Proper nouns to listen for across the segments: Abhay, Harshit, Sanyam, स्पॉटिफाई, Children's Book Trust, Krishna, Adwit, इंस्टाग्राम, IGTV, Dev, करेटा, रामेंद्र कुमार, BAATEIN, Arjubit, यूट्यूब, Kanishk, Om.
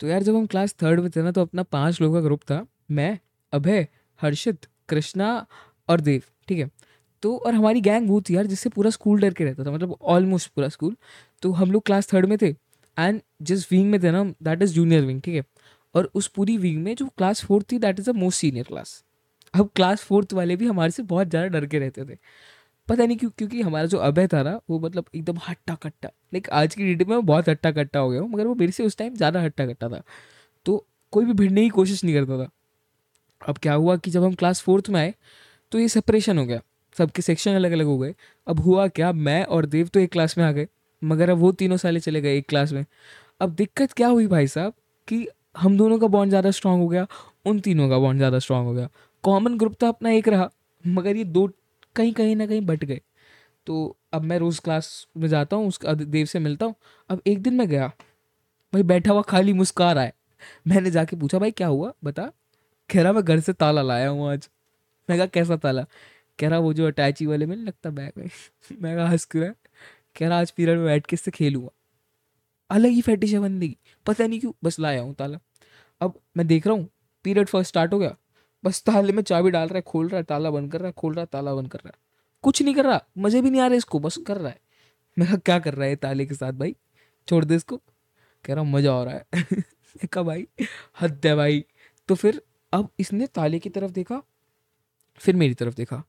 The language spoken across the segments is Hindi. तो यार जब हम क्लास थर्ड में थे ना तो अपना 5 लोगों का ग्रुप था, मैं, अभय, हर्षित, कृष्णा और देव, ठीक है। तो और हमारी गैंग वो थी यार जिससे पूरा स्कूल डर के रहता था, मतलब ऑलमोस्ट पूरा स्कूल। तो हम लोग क्लास थर्ड में थे एंड जिस विंग में थे ना दैट इज़ जूनियर विंग, ठीक है। और उस पूरी विंग में जो क्लास फोर्थ थी that is the most senior class. अब क्लास फोर्थ वाले भी हमारे से बहुत ज़्यादा डर के रहते थे, पता नहीं क्यों, क्योंकि हमारा जो अभय था ना वो मतलब एकदम हट्टा कट्टा, लाइक आज की डेट में बहुत हट्टा कट्टा हो गया हूँ, मगर वो मेरे से उस टाइम ज़्यादा हट्टा कट्टा था, तो कोई भी भिड़ने की कोशिश नहीं करता था। अब क्या हुआ कि जब हम क्लास फोर्थ में आए तो ये सेपरेशन हो गया, सबके सेक्शन अलग अलग हो गए। अब हुआ क्या, मैं और देव तो एक क्लास में आ गए, मगर अब वो तीनों साले चले गए एक क्लास में। अब दिक्कत क्या हुई भाई साहब कि हम दोनों का बॉन्ड ज़्यादा स्ट्रांग हो गया, उन तीनों का बॉन्ड ज़्यादा स्ट्रांग हो गया। कॉमन ग्रुप तो अपना एक रहा, मगर ये दो कहीं कहीं ना कहीं बट गए। तो अब मैं रोज़ क्लास में जाता हूँ, उसका देव से मिलता हूँ। अब एक दिन मैं गया भाई, बैठा हुआ खाली मुस्कुरा रहा है। मैंने जाके पूछा भाई क्या हुआ बता, कह रहा मैं घर से ताला लाया हूँ आज। मैं कहा कैसा ताला, कह रहा वो जो अटैची वाले में लगता बैग में। मैं कहा हंस कर, कह रहा आज पीरियड में बैठ के इससे खेलूँगा। अलग ही फैटिश है बंदे की, पता नहीं क्यों, बस लाया हूँ ताला। अब मैं देख रहा हूँ पीरियड फर्स्ट स्टार्ट हो गया, बस ताले में चाबी डाल रहा है, खोल रहा है, ताला बंद कर रहा है, खोल रहा है, ताला बंद कर रहा है, कुछ नहीं कर रहा, मज़े भी नहीं आ रहा इसको, बस कर रहा है। मैं कहा क्या कर रहा है ताले के साथ भाई, छोड़ दे इसको। कह रहा मज़ा आ रहा है। देखा भाई हद है भाई। तो फिर अब इसने ताले की तरफ देखा, फिर मेरी तरफ देखा,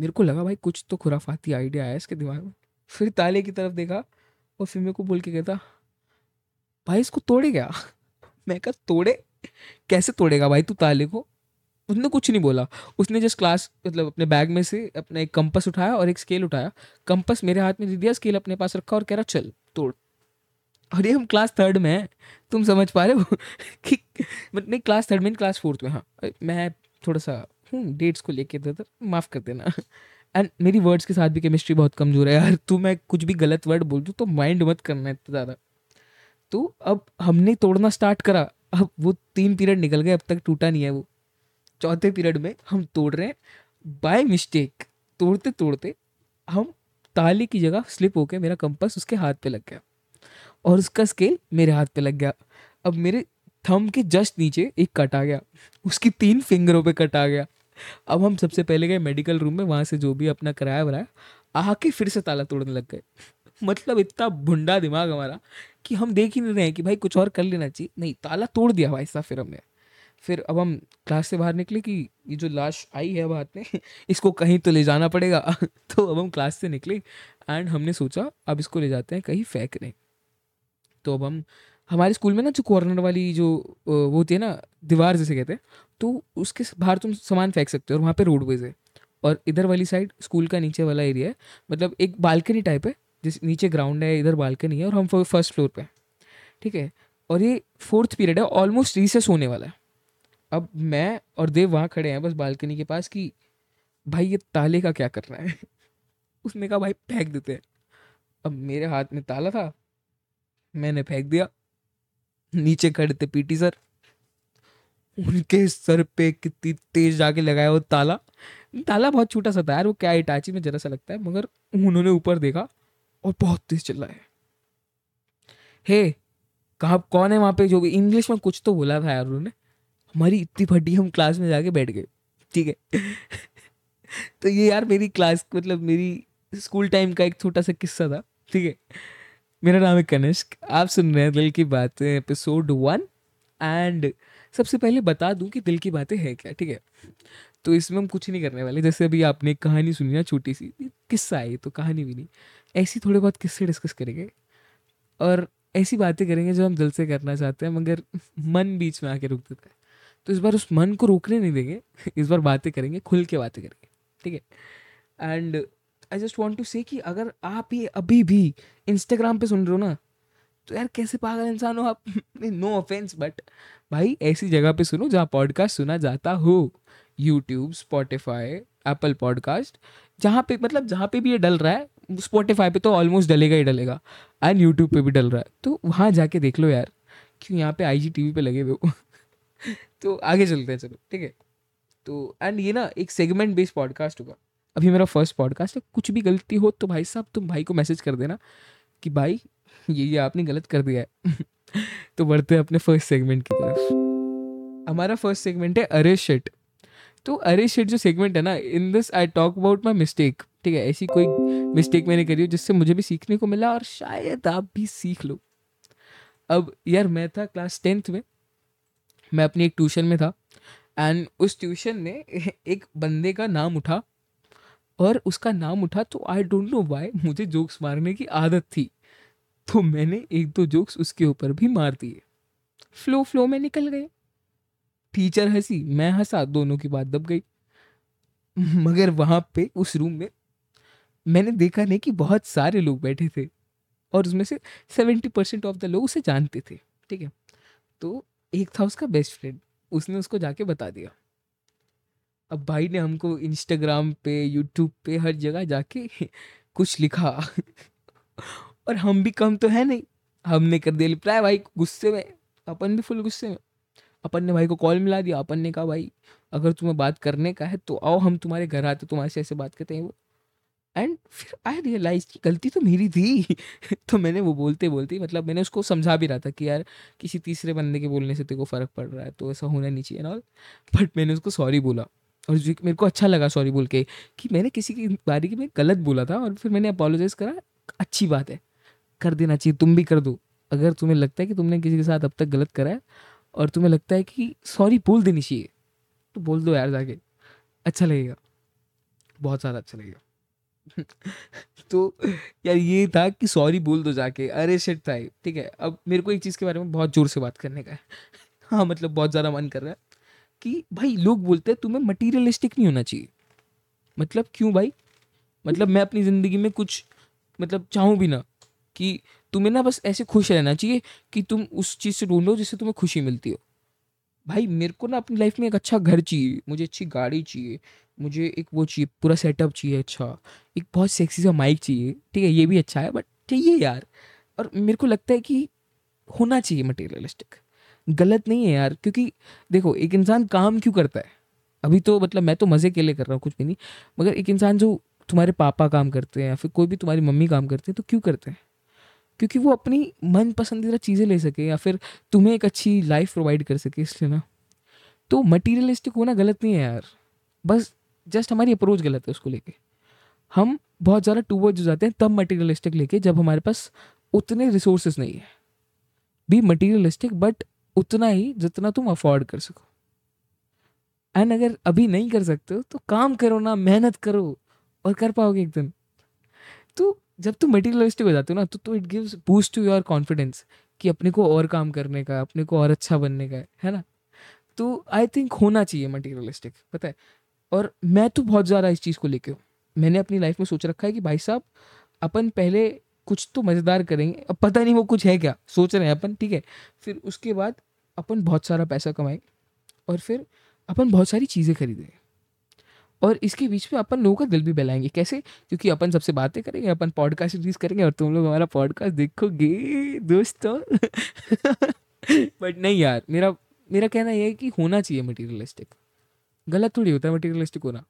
मेरे को लगा भाई कुछ तो खुराफाती आइडिया आया इसके दिमाग में। फिर ताले की तरफ देखा और फिर मेरे को बोल के कहता भाई इसको तोड़े क्या। मैं कहा तोड़े, कैसे तोड़ेगा भाई तू ताले को। उसने कुछ नहीं बोला, उसने जस्ट क्लास मतलब अपने बैग में से अपना एक कंपस उठाया और एक स्केल उठाया, कंपस मेरे हाथ में दे दिया, स्केल अपने पास रखा और कह रहा चल तोड़। अरे हम क्लास थर्ड में हैं, तुम समझ पा रहे हो कि नहीं, क्लास थर्ड में, क्लास फोर्थ में, हाँ मैं थोड़ा सा हूँ डेट्स को लेके इधर उधर, माफ़ कर देना। एंड मेरी वर्ड्स के साथ भी केमिस्ट्री बहुत कमज़ोर है यार, तो मैं कुछ भी गलत वर्ड बोल दूँ तो माइंड मत करना इतना ज़्यादा। तो अब हमने तोड़ना स्टार्ट करा, अब वो 3 पीरियड निकल गए, अब तक टूटा नहीं है वो। चौथे पीरियड में हम तोड़ रहे हैं, बाय मिस्टेक तोड़ते तोड़ते हम ताले की जगह स्लिप होके मेरा कंपास उसके हाथ पे लग गया और उसका स्केल मेरे हाथ पे लग गया। अब मेरे थंब के जस्ट नीचे एक कट आ गया, उसकी 3 फिंगरों पे कट आ गया। अब हम सबसे पहले गए मेडिकल रूम में, वहाँ से जो भी अपना किराया भराया, आके फिर से ताला तोड़ने लग गए। मतलब इतना भुंडा दिमाग हमारा कि हम देख ही नहीं रहे हैं कि भाई कुछ और कर लेना चाहिए, नहीं ताला तोड़ दिया भाई साहब। फिर हमने अब हम क्लास से बाहर निकले कि ये जो लाश आई है बात में इसको कहीं तो ले जाना पड़ेगा। तो अब हम क्लास से निकले एंड हमने सोचा अब इसको ले जाते हैं कहीं फेंक रहे। तो अब हम हमारे स्कूल में ना जो कॉर्नर वाली जो वो होती है ना दीवार जिसे कहते हैं, तो उसके बाहर तुम सामान फेंक सकते हो और वहाँ पे रोडवेज है, और इधर वाली साइड स्कूल का नीचे वाला एरिया है, मतलब एक बालकनी टाइप है जिस नीचे ग्राउंड है, इधर बालकनी है और हम फर्स्ट फ्लोर पे, ठीक है। और ये फोर्थ पीरियड है, ऑलमोस्ट रिसेस होने वाला है। अब मैं और देव वहाँ खड़े हैं बस बालकनी के पास कि भाई ये ताले का क्या करना है। उसने कहा भाई फेंक देते हैं। अब मेरे हाथ में ताला था, मैंने फेंक दिया। नीचे खड़े थे पीटी सर, उनके सर पे कितनी तेज जाके लगाया वो ताला। ताला बहुत छोटा सा था यार, वो क्या इटाची में जरा सा लगता है, मगर उन्होंने ऊपर देखा और बहुत तेज चिल्लाया, हे कहाँ कौन है वहाँ पे, जो इंग्लिश में कुछ तो बोला था यार उन्होंने। हमारी इतनी फटी, हम क्लास में जाके बैठ गए, ठीक है। तो ये यार मेरी क्लास मतलब मेरी स्कूल टाइम का एक छोटा सा किस्सा था, ठीक है। मेरा नाम है कनिष्क, आप सुन रहे हैं दिल की बातें एपिसोड 1। एंड सबसे पहले बता दूं कि दिल की बातें है क्या, ठीक है। तो इसमें हम कुछ नहीं करने वाले, जैसे अभी आपने एक कहानी सुनी ना, छोटी सी किस्सा है, तो कहानी भी नहीं, ऐसी थोड़े बहुत किस्से डिस्कस करेंगे और ऐसी बातें करेंगे जो हम दिल से करना चाहते हैं मगर मन बीच में आके रुक देता है। तो इस बार उस मन को रोकने नहीं देंगे, इस बार बातें करेंगे, खुल के बातें करेंगे, ठीक है। And I just want to say कि अगर आप ये अभी भी इंस्टाग्राम पे सुन रहे हो ना, तो यार कैसे पागल इंसान हो आप। नो ऑफेंस बट भाई ऐसी जगह पे सुनो जहाँ पॉडकास्ट सुना जाता हो, यूट्यूब, स्पॉटिफाई, एप्पल पॉडकास्ट, जहाँ पे मतलब जहाँ पे भी ये डल रहा है। स्पॉटिफाई पे तो ऑलमोस्ट डलेगा ही डलेगा एंड यूट्यूब पे भी डल रहा है, तो वहाँ जाके देख लो यार, क्यों यहाँ पे IGTV पे लगे हुए हो। तो आगे चलते हैं, चलो ठीक है। तो एंड ये ना एक सेगमेंट बेस्ड पॉडकास्ट होगा, अभी मेरा फर्स्ट पॉडकास्ट है। कुछ भी गलती हो तो भाई साहब तुम भाई को मैसेज कर देना कि भाई ये आपने गलत कर दिया है। तो बढ़ते हैं अपने फर्स्ट सेगमेंट की तरफ. हमारा फर्स्ट सेगमेंट है अरे शिट. तो अरे शिट जो सेगमेंट है ना, in this I talk about my mistake. ठीक है, ऐसी कोई मिस्टेक मैंने करी हो जिससे मुझे भी सीखने को मिला और शायद आप भी सीख लो. अब यार मैं था क्लास 10th में, मैं अपनी एक ट्यूशन में था एंड उस ट्यूशन ने एक बंदे का नाम उठा और उसका नाम उठा तो आई डोंट नो व्हाई मुझे जोक्स मारने की आदत थी, तो मैंने एक दो जोक्स उसके ऊपर भी मार दिए. फ्लो में निकल गए. टीचर हंसी, मैं हंसा, दोनों की बात दब गई. मगर वहाँ पे उस रूम में मैंने देखा नहीं कि बहुत सारे लोग बैठे थे और उसमें से 70% ऑफ द लोग उसे जानते थे. ठीक है, तो एक था उसका बेस्ट फ्रेंड, उसने उसको जाके बता दिया. अब भाई ने हमको इंस्टाग्राम पे, यूट्यूब पे, हर जगह जाके कुछ लिखा और हम भी कम तो है नहीं, हमने कर दिया रिप्लाई. भाई गुस्से में, अपन भी फुल गुस्से में. अपन ने भाई को कॉल मिला दिया. अपन ने कहा भाई अगर तुम्हें बात करने का है तो आओ, हम तुम्हारे घर आते, तुम्हारे से ऐसे बात करते हैं वो. एंड फिर आई रियलाइज कि गलती तो मेरी थी. तो मैंने वो बोलते बोलते, मतलब मैंने उसको समझा भी रहा था कि यार किसी तीसरे बंदे के बोलने से तेरे को फ़र्क पड़ रहा है तो ऐसा होना नहीं चाहिए नॉल. बट मैंने उसको सॉरी बोला और जो मेरे को अच्छा लगा सॉरी बोल के कि मैंने किसी की बारी में गलत बोला था और फिर मैंने अपोलोजाइज़ करा. अच्छी बात है, कर देना चाहिए, तुम भी कर दो. अगर तुम्हें लगता है कि तुमने किसी के साथ अब तक गलत करा है और तुम्हें लगता है कि सॉरी बोल देनी चाहिए तो बोल दो यार जाके, अच्छा लगेगा, बहुत सारा अच्छा लगेगा. तो यार ये था कि सॉरी बोल दो जाके, अरे शिट था. ठीक है, अब मेरे को एक चीज़ के बारे में बहुत ज़ोर से बात करने का है. हाँ, मतलब बहुत ज़्यादा मन कर रहा है कि भाई लोग बोलते हैं तुम्हें मटीरियलिस्टिक नहीं होना चाहिए. मतलब क्यों भाई? मतलब मैं अपनी ज़िंदगी में कुछ मतलब चाहूँ भी ना कि तुम्हें ना बस ऐसे खुश रहना चाहिए कि तुम उस चीज़ से ढूंढो जिससे तुम्हें खुशी मिलती हो. भाई मेरे को ना अपनी लाइफ में एक अच्छा घर चाहिए, मुझे अच्छी गाड़ी चाहिए, मुझे एक वो चाहिए, पूरा सेटअप चाहिए, अच्छा एक बहुत सेक्सी सा माइक चाहिए. ठीक है, ये भी अच्छा है बट चाहिए यार. और मेरे को लगता है कि होना चाहिए मटेरियलिस्टिक, गलत नहीं है यार. क्योंकि देखो एक इंसान काम क्यों करता है? अभी तो मतलब मैं तो मज़े के लिए कर रहा हूँ, कुछ भी नहीं. मगर एक इंसान, जो तुम्हारे पापा काम करते हैं या फिर कोई भी तुम्हारी मम्मी काम करते हैं, तो क्यों करते हैं? क्योंकि वो अपनी मन पसंदीदा चीज़ें ले सके या फिर तुम्हें एक अच्छी लाइफ प्रोवाइड कर सके, इसलिए ना. तो मटीरियलिस्टिक होना गलत नहीं है यार, बस जस्ट हमारी अप्रोच गलत है उसको लेके. हम बहुत ज़्यादा टूवर्ड्स हो जाते हैं तब मटीरियलिस्टिक लेके, जब हमारे पास उतने रिसोर्सेज नहीं है. बी मटीरियलिस्टिक बट उतना ही जितना तुम अफोर्ड कर सको. एंड अगर अभी नहीं कर सकते हो तो काम करो ना, मेहनत करो और कर पाओगे एक दिन. तो जब तुम मटीरियलिस्टिक हो जाते हो ना तो it gives boost to your confidence कि अपने को और काम करने का, अपने को और अच्छा बनने का है ना. तो आई थिंक होना चाहिए मटीरियलिस्टिक, पता है. और मैं तो बहुत ज़्यादा इस चीज़ को लेके हूँ. मैंने अपनी लाइफ में सोच रखा है कि भाई साहब अपन पहले कुछ तो मज़ेदार करेंगे. अब पता नहीं वो कुछ है क्या, सोच रहे हैं अपन. ठीक है, फिर उसके बाद अपन बहुत सारा पैसा कमाएं और फिर अपन बहुत सारी चीज़ें खरीदें और इसके बीच में अपन लोगों का दिल भी बहलाएंगे. कैसे? क्योंकि अपन सबसे बातें करेंगे, अपन पॉडकास्ट रिलीज करेंगे और तुम लोग हमारा पॉडकास्ट देखोगे दोस्तों. बट नहीं यार, मेरा कहना यह है कि होना चाहिए मटीरियलिस्टिक. गलत थोड़ी होता है मटीरियलिस्टिक होना.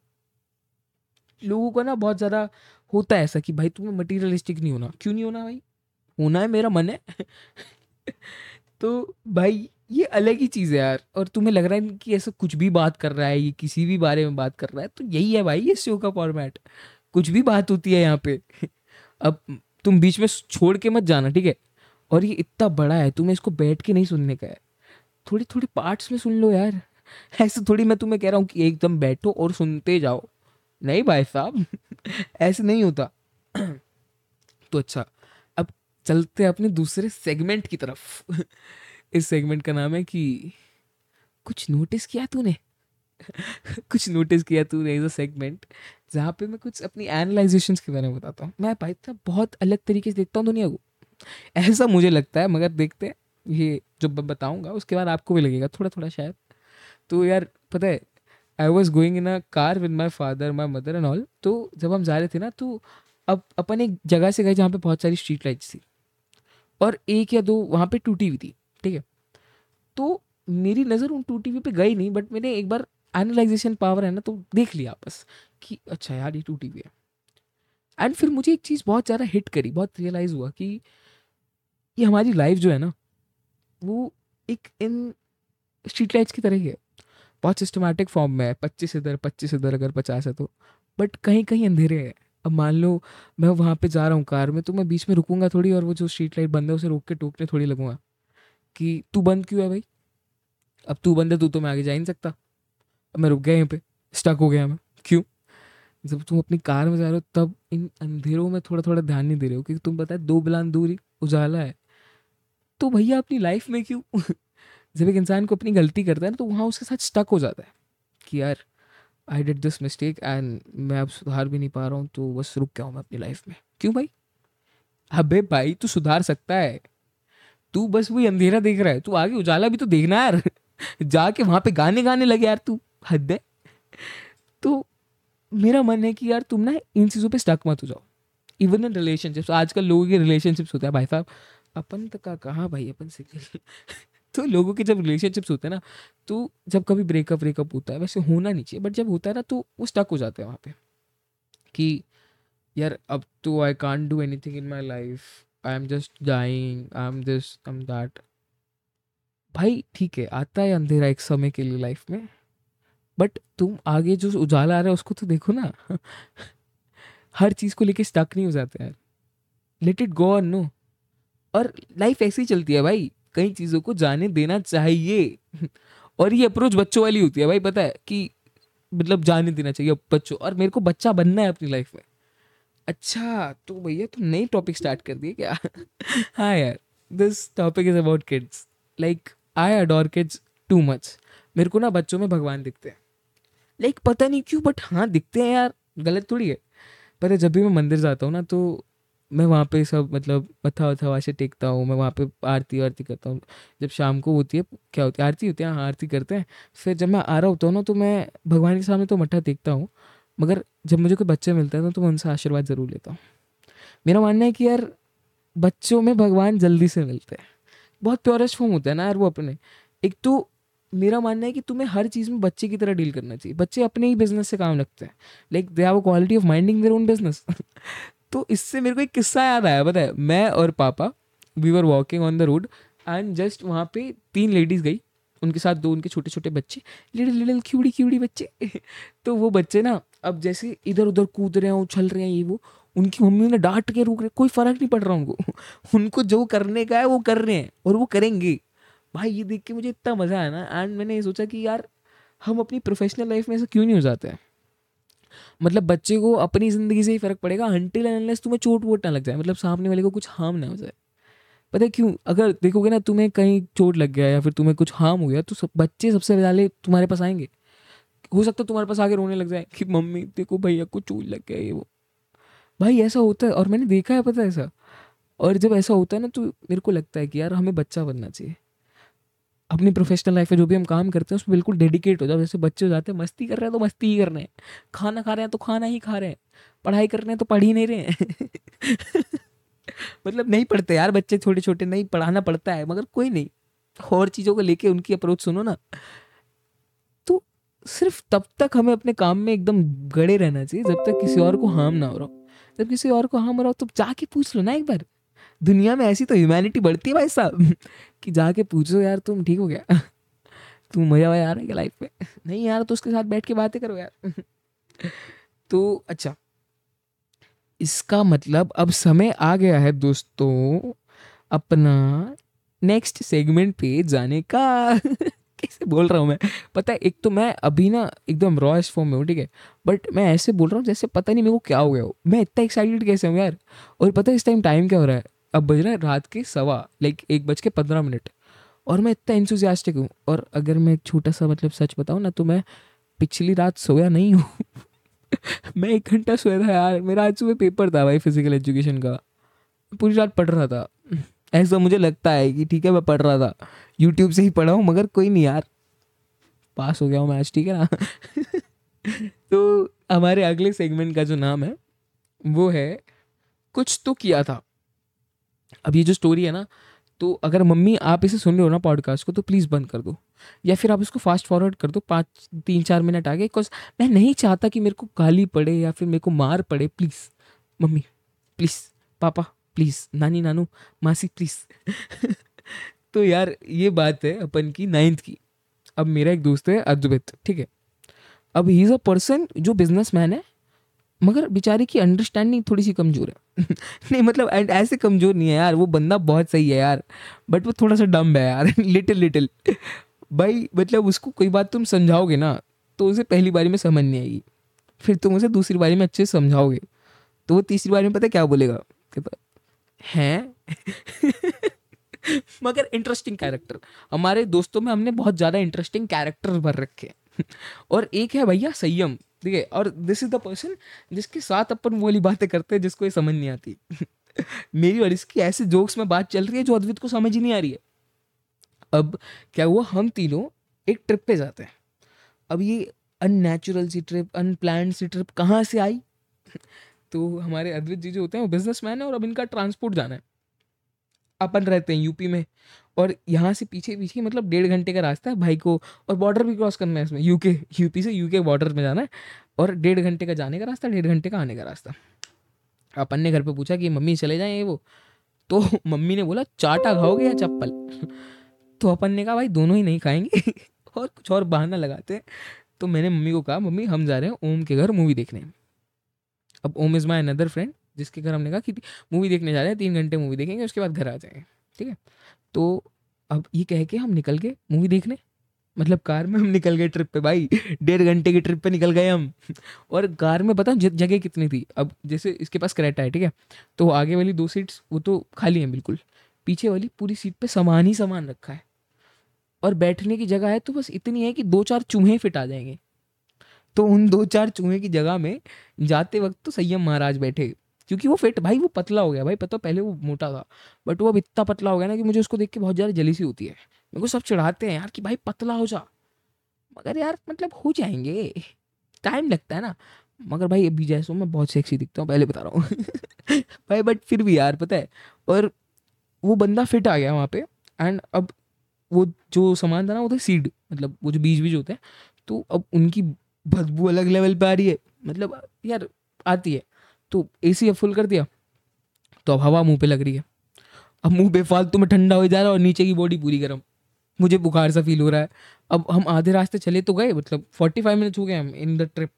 लोगों को ना बहुत ज़्यादा होता है ऐसा कि भाई तुम्हें मटीरियलिस्टिक नहीं होना. क्यों नहीं होना भाई? होना है, मेरा मन है. तो भाई ये अलग ही चीज़ है यार. और तुम्हें लग रहा है कि ऐसा कुछ भी बात कर रहा है, ये किसी भी बारे में बात कर रहा है, तो यही है भाई ये शो का फॉर्मेट. कुछ भी बात होती है यहाँ पे. अब तुम बीच में छोड़ के मत जाना, ठीक है? और ये इतना बड़ा है, तुम्हें इसको बैठ के नहीं सुनने का है, थोड़ी थोड़ी पार्ट्स में सुन लो यार. ऐसे थोड़ी मैं तुम्हें कह रहा हूँ कि एकदम बैठो और सुनते जाओ, नहीं भाई साहब. ऐसे नहीं होता. तो अच्छा, अब चलते हैं अपने दूसरे सेगमेंट की तरफ. इस सेगमेंट का नाम है कि कुछ नोटिस किया तूने. कुछ नोटिस किया तूने इज अ सेगमेंट जहाँ पे मैं कुछ अपनी एनालाइजेशंस के बारे में बताता हूँ. मैं भाई साहब बहुत अलग तरीके से देखता हूँ दुनिया को, ऐसा मुझे लगता है. मगर देखते हैं, ये जो बताऊँगा उसके बाद आपको भी लगेगा थोड़ा थोड़ा शायद. तो यार पता है, I was going in a car with my father, my mother and all. तो जब हम जा रहे थे ना, तो अब अपन एक जगह से गए जहाँ पे बहुत सारी स्ट्रीट लाइट्स थी और एक या दो वहाँ पे टूटी हुई थी. ठीक है, तो मेरी नज़र उन टूटी हुई पे गई नहीं, बट मैंने एक बार एनालाइजेशन पावर है ना, तो देख लिया आपस कि अच्छा यार ये टूटी हुई है. एंड फिर मुझे एक चीज़ बहुत ज़्यादा हिट करी, बहुत रियलाइज़ हुआ कि ये हमारी लाइफ जो है ना, वो एक इन स्ट्रीट लाइट्स की तरह ही है, बहुत सिस्टमैटिक फॉर्म में है, 25 इधर 25 इधर अगर 50 है तो, बट कहीं कहीं अंधेरे है। अब मान लो मैं वहाँ पे जा रहा हूँ कार में, तो मैं बीच में रुकूंगा थोड़ी और वो जो स्ट्रीट लाइट बंद है उसे रोक के टोकने थोड़ी लगूंगा कि तू बंद क्यों है भाई, अब तू बंद है, तू तो मैं आगे जा ही नहीं सकता, अब मैं रुक गया यहीं पे, स्टक हो गया मैं, क्यों? जब तुम अपनी कार में जा रहे हो तब इन अंधेरों में थोड़ा थोड़ा ध्यान नहीं दे रहे हो, क्योंकि तुम पता है 2 बिलान दूरी उजाला है, तो भैया अपनी लाइफ में क्यों। जब एक इंसान को अपनी गलती करता है ना तो वहाँ उसके साथ स्टक हो जाता है कि यार I did this mistake and मैं अब सुधार भी नहीं पा रहा हूँ, तो बस रुक गया हूँ मैं अपनी लाइफ में। क्यों भाई? अबे भाई तू सुधार सकता है, तू बस वही अंधेरा देख रहा है, तू आगे उजाला भी तो देखना यार, जाके वहाँ पे गाने गाने लगे यार, तू हद है। तो मेरा मन है कि यार तुम ना इन चीज़ों पे स्टक मत हो जाओ, इवन इन रिलेशनशिप्स। आजकल लोगों के रिलेशनशिप्स होते हैं भाई साहब, अपन तक का कहाँ भाई, अपन सिंगल। तो लोगों के जब रिलेशनशिप्स होते हैं ना, तो जब कभी ब्रेकअप होता है, वैसे होना नहीं चाहिए बट जब होता है ना, तो वो स्टक हो जाता है वहाँ पे कि यार अब तो I can't do anything in my life, I am just dying, I am this, I am that. भाई ठीक है, आता है अंधेरा एक समय के लिए लाइफ में, बट तुम आगे जो उजाला आ रहा है उसको तो देखो ना। हर चीज़ को लेके स्टक नहीं हो जाते यार, let it go on. No, और लाइफ ऐसी चलती है भाई, कई चीज़ों को जाने देना चाहिए। और ये अप्रोच बच्चों वाली होती है भाई, पता है कि मतलब जाने देना चाहिए बच्चों, और मेरे को बच्चा बनना है अपनी लाइफ में। अच्छा तो भैया तुम नई टॉपिक स्टार्ट कर दिए क्या? हाँ यार, this topic is about kids. Like I adore kids too much. मेरे को ना बच्चों में भगवान दिखते हैं, लाइक पता नहीं क्यों, बट हाँ दिखते हैं यार, गलत थोड़ी है। पर जब भी मैं मंदिर जाता हूँ ना, तो मैं वहाँ पे सब मतलब मत्था वत्था वाशे टेकता हूँ, मैं वहाँ पे आरती वारती करता हूँ। जब शाम को होती है, क्या होती है, आरती होती है, हाँ आरती करते हैं। फिर जब मैं आ रहा होता हूँ ना, तो मैं भगवान के सामने तो मत्था टेकता हूँ, मगर जब मुझे कोई बच्चे मिलते हैं ना, तो मैं उनसे आशीर्वाद ज़रूर लेता हूँ। मेरा मानना है कि यार बच्चों में भगवान जल्दी से मिलते हैं, बहुत प्योरेस्ट फॉर्म होता है ना यार वो अपने। एक तो मेरा मानना है कि तुम्हें हर चीज़ में बच्चे की तरह डील करना चाहिए। बच्चे अपने ही बिजनेस से काम रखते हैं, like they have a quality of minding their own business. तो इससे मेरे को एक किस्सा याद आया, पता है मैं और पापा we were walking on the road and just वहाँ पे 3 लेडीज़ गई, उनके साथ 2 उनके छोटे छोटे बच्चे, लिटिल लिटिल क्यूडी क्यूडी बच्चे। तो वो बच्चे ना अब जैसे इधर उधर कूद रहे हैं, उछल रहे हैं, ये वो, उनकी मम्मी ने डांट के रोक रहे, कोई फ़र्क नहीं पड़ रहा उनको। उनको जो करने का है वो कर रहे हैं और वो करेंगे। भाई ये देख के मुझे इतना मज़ा आया ना, एंड मैंने ये सोचा कि यार हम अपनी प्रोफेशनल लाइफ में ऐसा क्यों नहीं हो जाते हैं। मतलब बच्चे को अपनी ज़िंदगी से ही फ़र्क पड़ेगा अनटिल एंड अनलेस तुम्हें चोट वोट ना लग जाए, मतलब सामने वाले को कुछ हार्म ना हो जाए। पता है क्यों? अगर देखोगे ना तुम्हें कहीं चोट लग गया या फिर तुम्हें कुछ हार्म हो गया, तो सब बच्चे सबसे पहले तुम्हारे पास आएंगे। हो सकता है तुम्हारे पास आके रोने लग जाए कि मम्मी देखो भैया को चोट लग गया ये वो। भाई ऐसा होता है और मैंने देखा है, पता है ऐसा। और जब ऐसा होता है ना, तो मेरे को लगता है कि यार हमें बच्चा बनना चाहिए। अपनी प्रोफेशनल लाइफ में जो भी हम काम करते हैं उसमें बिल्कुल डेडिकेट हो जाओ। जैसे बच्चे हो जाते हैं, मस्ती कर रहे हैं तो मस्ती ही कर रहे हैं, खाना खा रहे हैं तो खाना ही खा रहे हैं, पढ़ाई कर रहे हैं तो पढ़ ही नहीं रहे हैं। मतलब नहीं पढ़ते यार बच्चे, छोटे छोटे नहीं, पढ़ाना पड़ता है, मगर कोई नहीं, और चीज़ों को लेके उनकी अप्रोच सुनो ना। तो सिर्फ तब तक हमें अपने काम में एकदम गड़े रहना चाहिए जब तक किसी और को हार्म ना हो रहा हो। जब किसी और को हार्म हो रहा हो तो जाके पूछ लो ना एक बार। दुनिया में ऐसी तो ह्यूमैनिटी बढ़ती है भाई साहब कि जाके पूछो यार तुम ठीक हो गया, तुम मज़ा आया यार क्या लाइफ में, नहीं यार तो उसके साथ बैठ के बातें करो यार। तो अच्छा, इसका मतलब अब समय आ गया है दोस्तों अपना नेक्स्ट सेगमेंट पे जाने का। कैसे बोल रहा हूँ मैं, पता है। एक तो मैं अभी ना एकदम रॉएस्ट फॉर्म में हूँ, ठीक है, बट मैं ऐसे बोल रहा हूँ जैसे पता नहीं मेरे को क्या हो गया हो। मैं इतना एक्साइटेड कैसे हूँ यार। और पता है इस टाइम टाइम क्या हो रहा है, अब बज रहा है रात के 1:15, लाइक 1:15, और मैं इतना एंथुसियास्टिक हूँ। और अगर मैं एक छोटा सा मतलब सच बताऊँ ना, तो मैं पिछली रात सोया नहीं हूँ। मैं 1 घंटा सोया था यार, मेरा आज सुबह पेपर था भाई फिजिकल एजुकेशन का, पूरी रात पढ़ रहा था। ऐसा मुझे लगता है कि ठीक है मैं पढ़ रहा था, यूट्यूब से ही पढ़ा हूँ, मगर कोई नहीं यार पास हो गया हूँ मैं आज, ठीक है ना। तो हमारे अगले सेगमेंट का जो नाम है वो है कुछ तो किया था। अब ये जो स्टोरी है ना, तो अगर मम्मी आप इसे सुन रहे हो ना पॉडकास्ट को, तो प्लीज़ बंद कर दो या फिर आप इसको फास्ट फॉरवर्ड कर दो 3-4 मिनट आगे, बिकॉज मैं नहीं चाहता कि मेरे को गाली पड़े या फिर मेरे को मार पड़े। प्लीज़ मम्मी, प्लीज़ पापा, प्लीज़ नानी नानू मासी, प्लीज़। तो यार ये बात है अपन की 9th की। अब मेरा एक दोस्त है अर्जुबित, ठीक है। अब ही इज़ अ पर्सन जो बिजनेसमैन है, मगर बेचारे की अंडरस्टैंडिंग थोड़ी सी कमज़ोर है। नहीं मतलब ऐसे कमज़ोर नहीं है यार, वो बंदा बहुत सही है यार, बट वो थोड़ा सा डम्ब है यार। लिटिल भाई, मतलब उसको कोई बात तुम समझाओगे ना तो उसे पहली बारी में समझ नहीं आएगी, फिर तुम उसे दूसरी बारी में अच्छे से समझाओगे तो वो तीसरी बारी में पता है क्या बोलेगा, कहता हैं। मगर इंटरेस्टिंग कैरेक्टर, हमारे दोस्तों में हमने बहुत ज़्यादा इंटरेस्टिंग कैरेक्टर भर रखे। और एक है भैया संयम, ठीक है। और दिस इज़ द पर्सन जिसके साथ अपन वो वाली बातें करते हैं जिसको ये समझ नहीं आती। मेरी और इसकी ऐसे जोक्स में बात चल रही है जो अद्वित को समझ ही नहीं आ रही है। अब क्या हुआ, हम तीनों एक ट्रिप पे जाते हैं। अब ये अननेचुरल सी ट्रिप, अनप्लान्ड सी ट्रिप कहाँ से आई? तो हमारे अद्वित जी जो होते हैं वो बिजनेसमैन है और अब इनका ट्रांसपोर्ट जाना है। अपन रहते हैं यूपी में और यहाँ से पीछे पीछे मतलब 1.5 घंटे का रास्ता है भाई को, और बॉर्डर भी क्रॉस करना है इसमें। यूपी से यूके बॉर्डर में जाना है और 1.5 घंटे का जाने का रास्ता, 1.5 घंटे का आने का रास्ता। अपन ने घर पे पूछा कि मम्मी चले जाएँ वो, तो मम्मी ने बोला चाटा खाओगे या चप्पल? तो अपन ने कहा भाई दोनों ही नहीं खाएंगे और कुछ और बहाना लगाते हैं। तो मैंने मम्मी को कहा मम्मी हम जा रहे हैं ओम के घर मूवी देखने। अब Om is my another friend जिसके घर हमने कहा कि मूवी देखने जा रहे हैं, 3 घंटे मूवी देखेंगे उसके बाद घर आ जाएंगे, ठीक है। तो अब ये कह के हम निकल गए मूवी देखने, मतलब कार में हम निकल गए ट्रिप पे भाई। 1.5 घंटे की ट्रिप पे निकल गए हम। और कार में पता जगह कितनी थी, अब जैसे इसके पास करेटा है, ठीक है, तो आगे वाली 2 सीट्स वो तो खाली हैं बिल्कुल, पीछे वाली पूरी सीट पे सामान ही सामान रखा है। और बैठने की जगह है तो बस इतनी है कि 2-4 चूहे फिट आ जाएंगे। तो उन 2-4 चूहे की जगह में जाते वक्त तो संयम महाराज बैठे, क्योंकि वो फिट भाई, वो पतला हो गया भाई, पता पहले वो मोटा था बट वो अब इतना पतला हो गया ना कि मुझे उसको देख के बहुत ज़्यादा जलीसी होती है। मेरे को सब चिढ़ाते हैं यार कि भाई पतला हो जा, मगर यार मतलब हो जाएंगे, टाइम लगता है ना। मगर भाई अभी जैसे मैं बहुत सेक्सी दिखता हूँ, पहले बता रहा हूँ। भाई बट फिर भी यार पता है, और वो बंदा फिट आ गया वहाँ पे। एंड अब वो जो सामान था ना वो था सीड, मतलब वो जो बीज होते हैं, तो अब उनकी बदबू अलग लेवल पे आ रही है, मतलब यार आती है। तो एसी अब फुल कर दिया, तो अब हवा मुंह पे लग रही है। अब मुंह बेफालतू में ठंडा हो जा रहा है और नीचे की बॉडी पूरी गर्म, मुझे बुखार सा फील हो रहा है। अब हम आधे रास्ते चले तो गए, मतलब 45 मिनट्स हो गए हम इन द ट्रिप,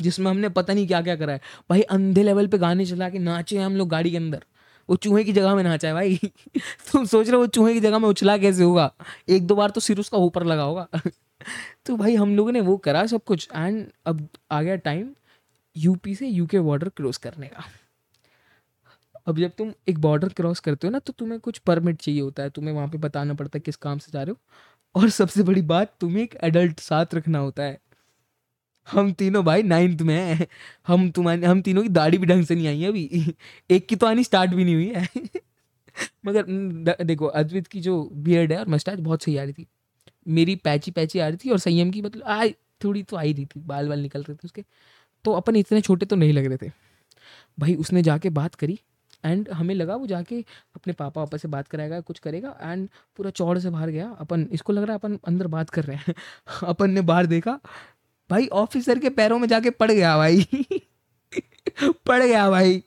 जिसमें हमने पता नहीं क्या क्या करा है भाई। अंधे लेवल पे गाने चला के नाचे हम लोग गाड़ी के अंदर, वो चूहे की जगह में नाचा है भाई। तुम सोच रहे हो वो चूहे की जगह में उछला कैसे होगा, 1-2 बार तो सिर उसका ऊपर लगा होगा। तो भाई हम लोगों ने वो करा सब कुछ। एंड अब आ गया टाइम यूपी से यूके बॉर्डर क्रॉस करने का। अब जब तुम एक बॉर्डर क्रॉस करते हो ना तो तुम्हें कुछ परमिट चाहिए होता है, तुम्हें वहाँ पे बताना पड़ता है किस काम से जा रहे हो, और सबसे बड़ी बात तुम्हें एक एडल्ट साथ रखना होता है। हम तीनों भाई 9th में हैं, हम तीनों की दाढ़ी भी ढंग से नहीं आई है अभी, एक की तो आनी स्टार्ट भी नहीं हुई है। मगर देखो अद्वित की जो बियर्ड है और मस्टाच बहुत सही आ रही थी, मेरी पैची आ रही थी, और संयम की मतलब आई थोड़ी तो आई रही थी, बाल निकल रहे थे उसके, तो अपन इतने छोटे तो नहीं लग रहे थे भाई। उसने जाके बात करी एंड हमें लगा वो जाके अपने पापा से बात कराएगा, कुछ करेगा, एंड पूरा चौड़ से बाहर गया। अपन इसको लग रहा है अपन अंदर बात कर रहे हैं, अपन ने बाहर देखा भाई ऑफिसर के पैरों में जाके पड़ गया भाई। पड़ गया भाई।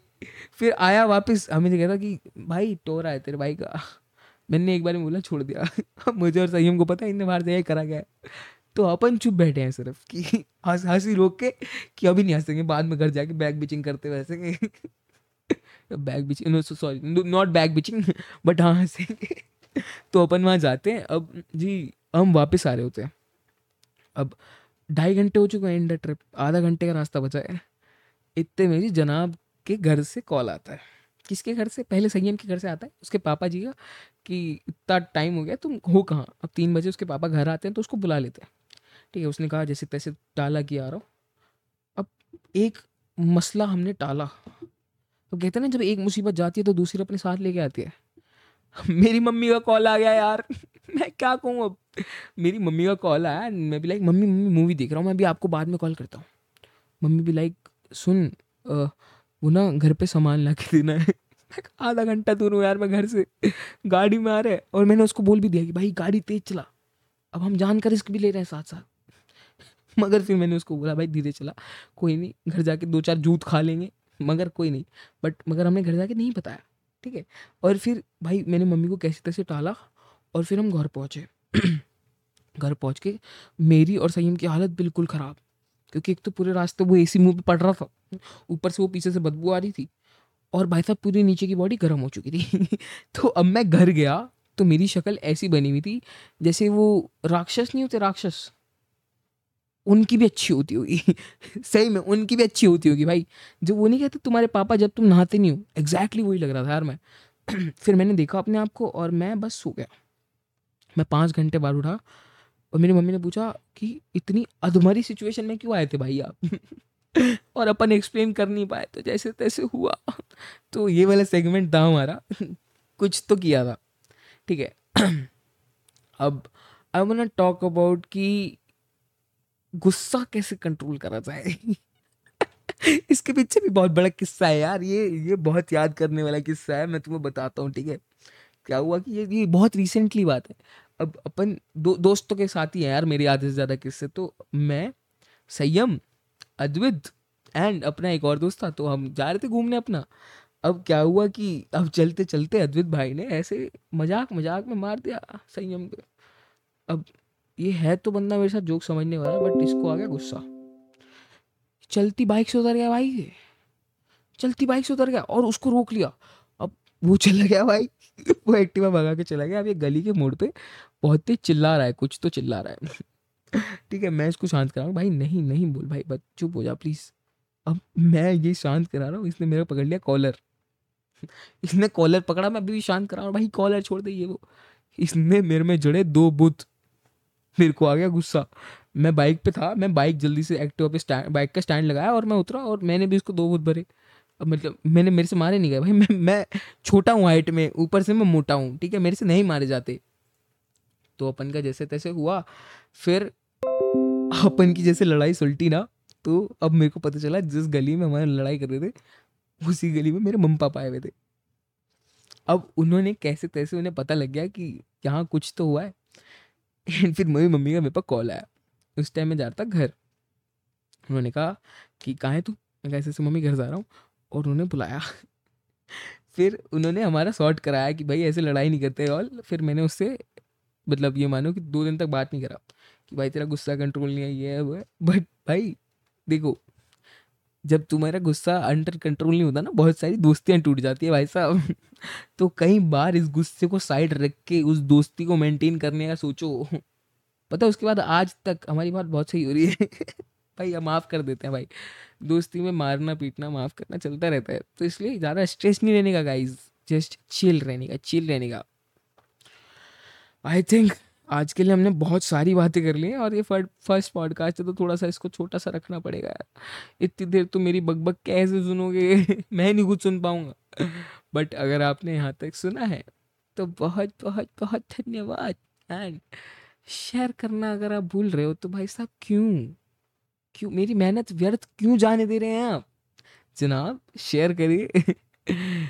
फिर आया वापस, हमें कहता कि भाई टोरा है तेरे भाई का। मैंने एक बार में बोला छोड़ दिया। मुझे और संयम को पता है इनने बाहर से करा गया है, तो अपन चुप बैठे हैं सिर्फ कि हंसी रोक के कि अभी नहीं हंसेंगे, बाद में घर जाके बैग बिचिंग करते हुए हंसेंगे। Back bitching, sorry not back bitching, but हाँ हंसेंगे। तो अपन वहाँ जाते हैं। अब जी हम वापस आ रहे होते हैं, अब 2.5 घंटे हो चुके हैं इन द ट्रिप, आधा घंटे का रास्ता बचा है। इतने में जी जनाब के घर से कॉल आता है। किसके घर से? पहले संयम के घर से आता है, उसके पापा जी का, कि इतना टाइम हो गया तुम हो कहाँ। अब 3 बजे उसके पापा घर आते हैं तो उसको बुला लेते हैं, ठीक है। उसने कहा जैसे तैसे टाला कि आ रहा हूँ। अब एक मसला हमने टाला, तो कहते हैं ना जब एक मुसीबत जाती है तो दूसरी अपने साथ लेके आती है। मेरी मम्मी का कॉल आ गया यार, मैं क्या कहूँ अब। मेरी मम्मी का कॉल आया, मैं भी लाइक मम्मी मूवी देख रहा हूँ, मैं भी आपको बाद में कॉल करता हूँ। मम्मी भी लाइक सुन वो ना घर पे सामान ला के देना है। आधा घंटा दूर हूँ यार मैं घर से, गाड़ी में आ रहा है, और मैंने उसको बोल भी दिया कि भाई गाड़ी तेज चला, अब हम जानकर रिस्क भी ले रहे हैं साथ साथ। मगर फिर मैंने उसको बोला भाई धीरे चला, कोई नहीं, घर जाके 2-4 जूत खा लेंगे, मगर कोई नहीं। बट मगर हमने घर जाके नहीं बताया, ठीक है। और फिर भाई मैंने मम्मी को कैसे तैसे टाला और फिर हम घर पहुँचे। घर पहुँच के मेरी और संयम की हालत बिल्कुल ख़राब, क्योंकि एक तो पूरे रास्ते वो एसी मुंह पे पड़ रहा था, ऊपर से वो पीछे से बदबू आ रही थी, और भाई साहब पूरी नीचे की बॉडी गर्म हो चुकी थी। तो अब मैं घर गया तो मेरी शक्ल ऐसी बनी हुई थी जैसे वो राक्षस नहीं होते, राक्षस उनकी भी अच्छी होती होगी। सही में उनकी भी अच्छी होती होगी भाई, जो वो नहीं कहते तुम्हारे पापा जब तुम नहाते नहीं हो, एग्जैक्टली वही लग रहा था यार मैं। फिर मैंने देखा अपने आप को और मैं बस सो गया। मैं 5 घंटे बाद उठा और मेरी मम्मी ने पूछा कि इतनी अधमरी सिचुएशन में क्यों आए थे भाई आप। और अपन एक्सप्लेन कर नहीं पाए, तो जैसे तैसे हुआ। तो ये वाला सेगमेंट था हमारा। कुछ तो किया था, ठीक है। अब I want to talk about कि गुस्सा कैसे कंट्रोल करा जाए। इसके पीछे भी बहुत बड़ा किस्सा है यार, ये बहुत याद करने वाला किस्सा है, मैं तुम्हें बताता हूँ, ठीक है। क्या हुआ कि ये बहुत रिसेंटली बात है। अब अपन दोस्तों के साथ ही है यार मेरे आधे से ज़्यादा किस्से। तो मैं, संयम, अद्वित एंड अपना एक और दोस्त था, तो हम जा रहे थे घूमने अपना। अब क्या हुआ कि अब चलते चलते अद्वित भाई ने ऐसे मजाक में मार दिया संयम को। अब ये है तो बंदा मेरे साथ जोक समझने वाला, बट इसको आ गया गुस्सा। चलती बाइक से उतर गया और उसको रोक लिया। अब वो चला गया भाई, वो एक्टिवा भगा के चला गया। अब ये गली के मोड़ पे बहुत तेज चिल्ला रहा है, कुछ तो चिल्ला रहा है, ठीक है। मैं इसको शांत करा रहा हूँ, भाई नहीं नहीं बोल भाई, बस चुप हो जा प्लीज़। अब मैं ये शांत करा रहा हूँ, इसने मेरा पकड़ लिया कॉलर, इसने कॉलर पकड़ा, मैं अभी भी शांत करा रहा हूँ, भाई कॉलर छोड़ दे ये वो। इसने मेरे में जड़े 2 बुत। मेरे को आ गया गुस्सा। मैं बाइक पे था, मैं बाइक जल्दी से एक्टिवा पे बाइक का स्टैंड लगाया और मैं उतरा और मैंने भी उसको 2 बुत भरे। अब मतलब मैंने, मेरे से मारे नहीं गए भाई, मैं छोटा हूँ हाइट में, ऊपर से मैं मोटा हूँ, ठीक है, मेरे से नहीं मारे जाते। तो अपन का जैसे तैसे हुआ, फिर अपन की जैसे लड़ाई सुलटी ना, तो अब मेरे को पता चला जिस गली में हमारे लड़ाई कर रहे थे उसी गली में मेरे मम्मी पापा आए हुए थे। अब उन्होंने कैसे तैसे, उन्हें पता लग गया कि यहाँ कुछ तो हुआ है। एंड फिर मेरी मम्मी का मेरे पास कॉल आया, उस टाइम मैं जा रहा था घर। उन्होंने कहा कि कहाँ है तू? मैं कैसे से मम्मी घर जा रहा हूँ, और उन्होंने बुलाया। फिर उन्होंने हमारा सॉर्ट कराया कि भाई ऐसे लड़ाई नहीं करते ऑल। फिर मैंने उससे मतलब ये मानो कि 2 दिन तक बात नहीं करा कि भाई तेरा गुस्सा कंट्रोल नहीं है, ये है वो है। बट भाई देखो, जब तुम्हारा गुस्सा अंडर कंट्रोल नहीं होता ना, बहुत सारी दोस्तियाँ टूट जाती है भाई साहब। तो कई बार इस गुस्से को साइड रख के उस दोस्ती को मेंटेन करने का सोचो। पता है उसके बाद आज तक हमारी बात बहुत सही हो रही है। भाई हम माफ़ कर देते हैं भाई, दोस्ती में मारना पीटना माफ़ करना चलता रहता है। तो इसलिए ज़्यादा स्ट्रेस नहीं लेने का गाइज, जस्ट चिल रहने का। आई थिंक आज के लिए हमने बहुत सारी बातें कर ली हैं, और ये फर्स्ट पॉडकास्ट है तो थोड़ा सा इसको छोटा सा रखना पड़ेगा यार। इतनी देर तो मेरी बकबक कैसे सुनोगे, मैं नहीं कुछ सुन पाऊँगा। बट अगर आपने यहाँ तक सुना है तो बहुत बहुत बहुत धन्यवाद। एंड शेयर करना अगर आप भूल रहे हो तो भाई साहब क्यों मेरी मेहनत व्यर्थ क्यों जाने दे रहे हैं आप जनाब। शेयर करिए।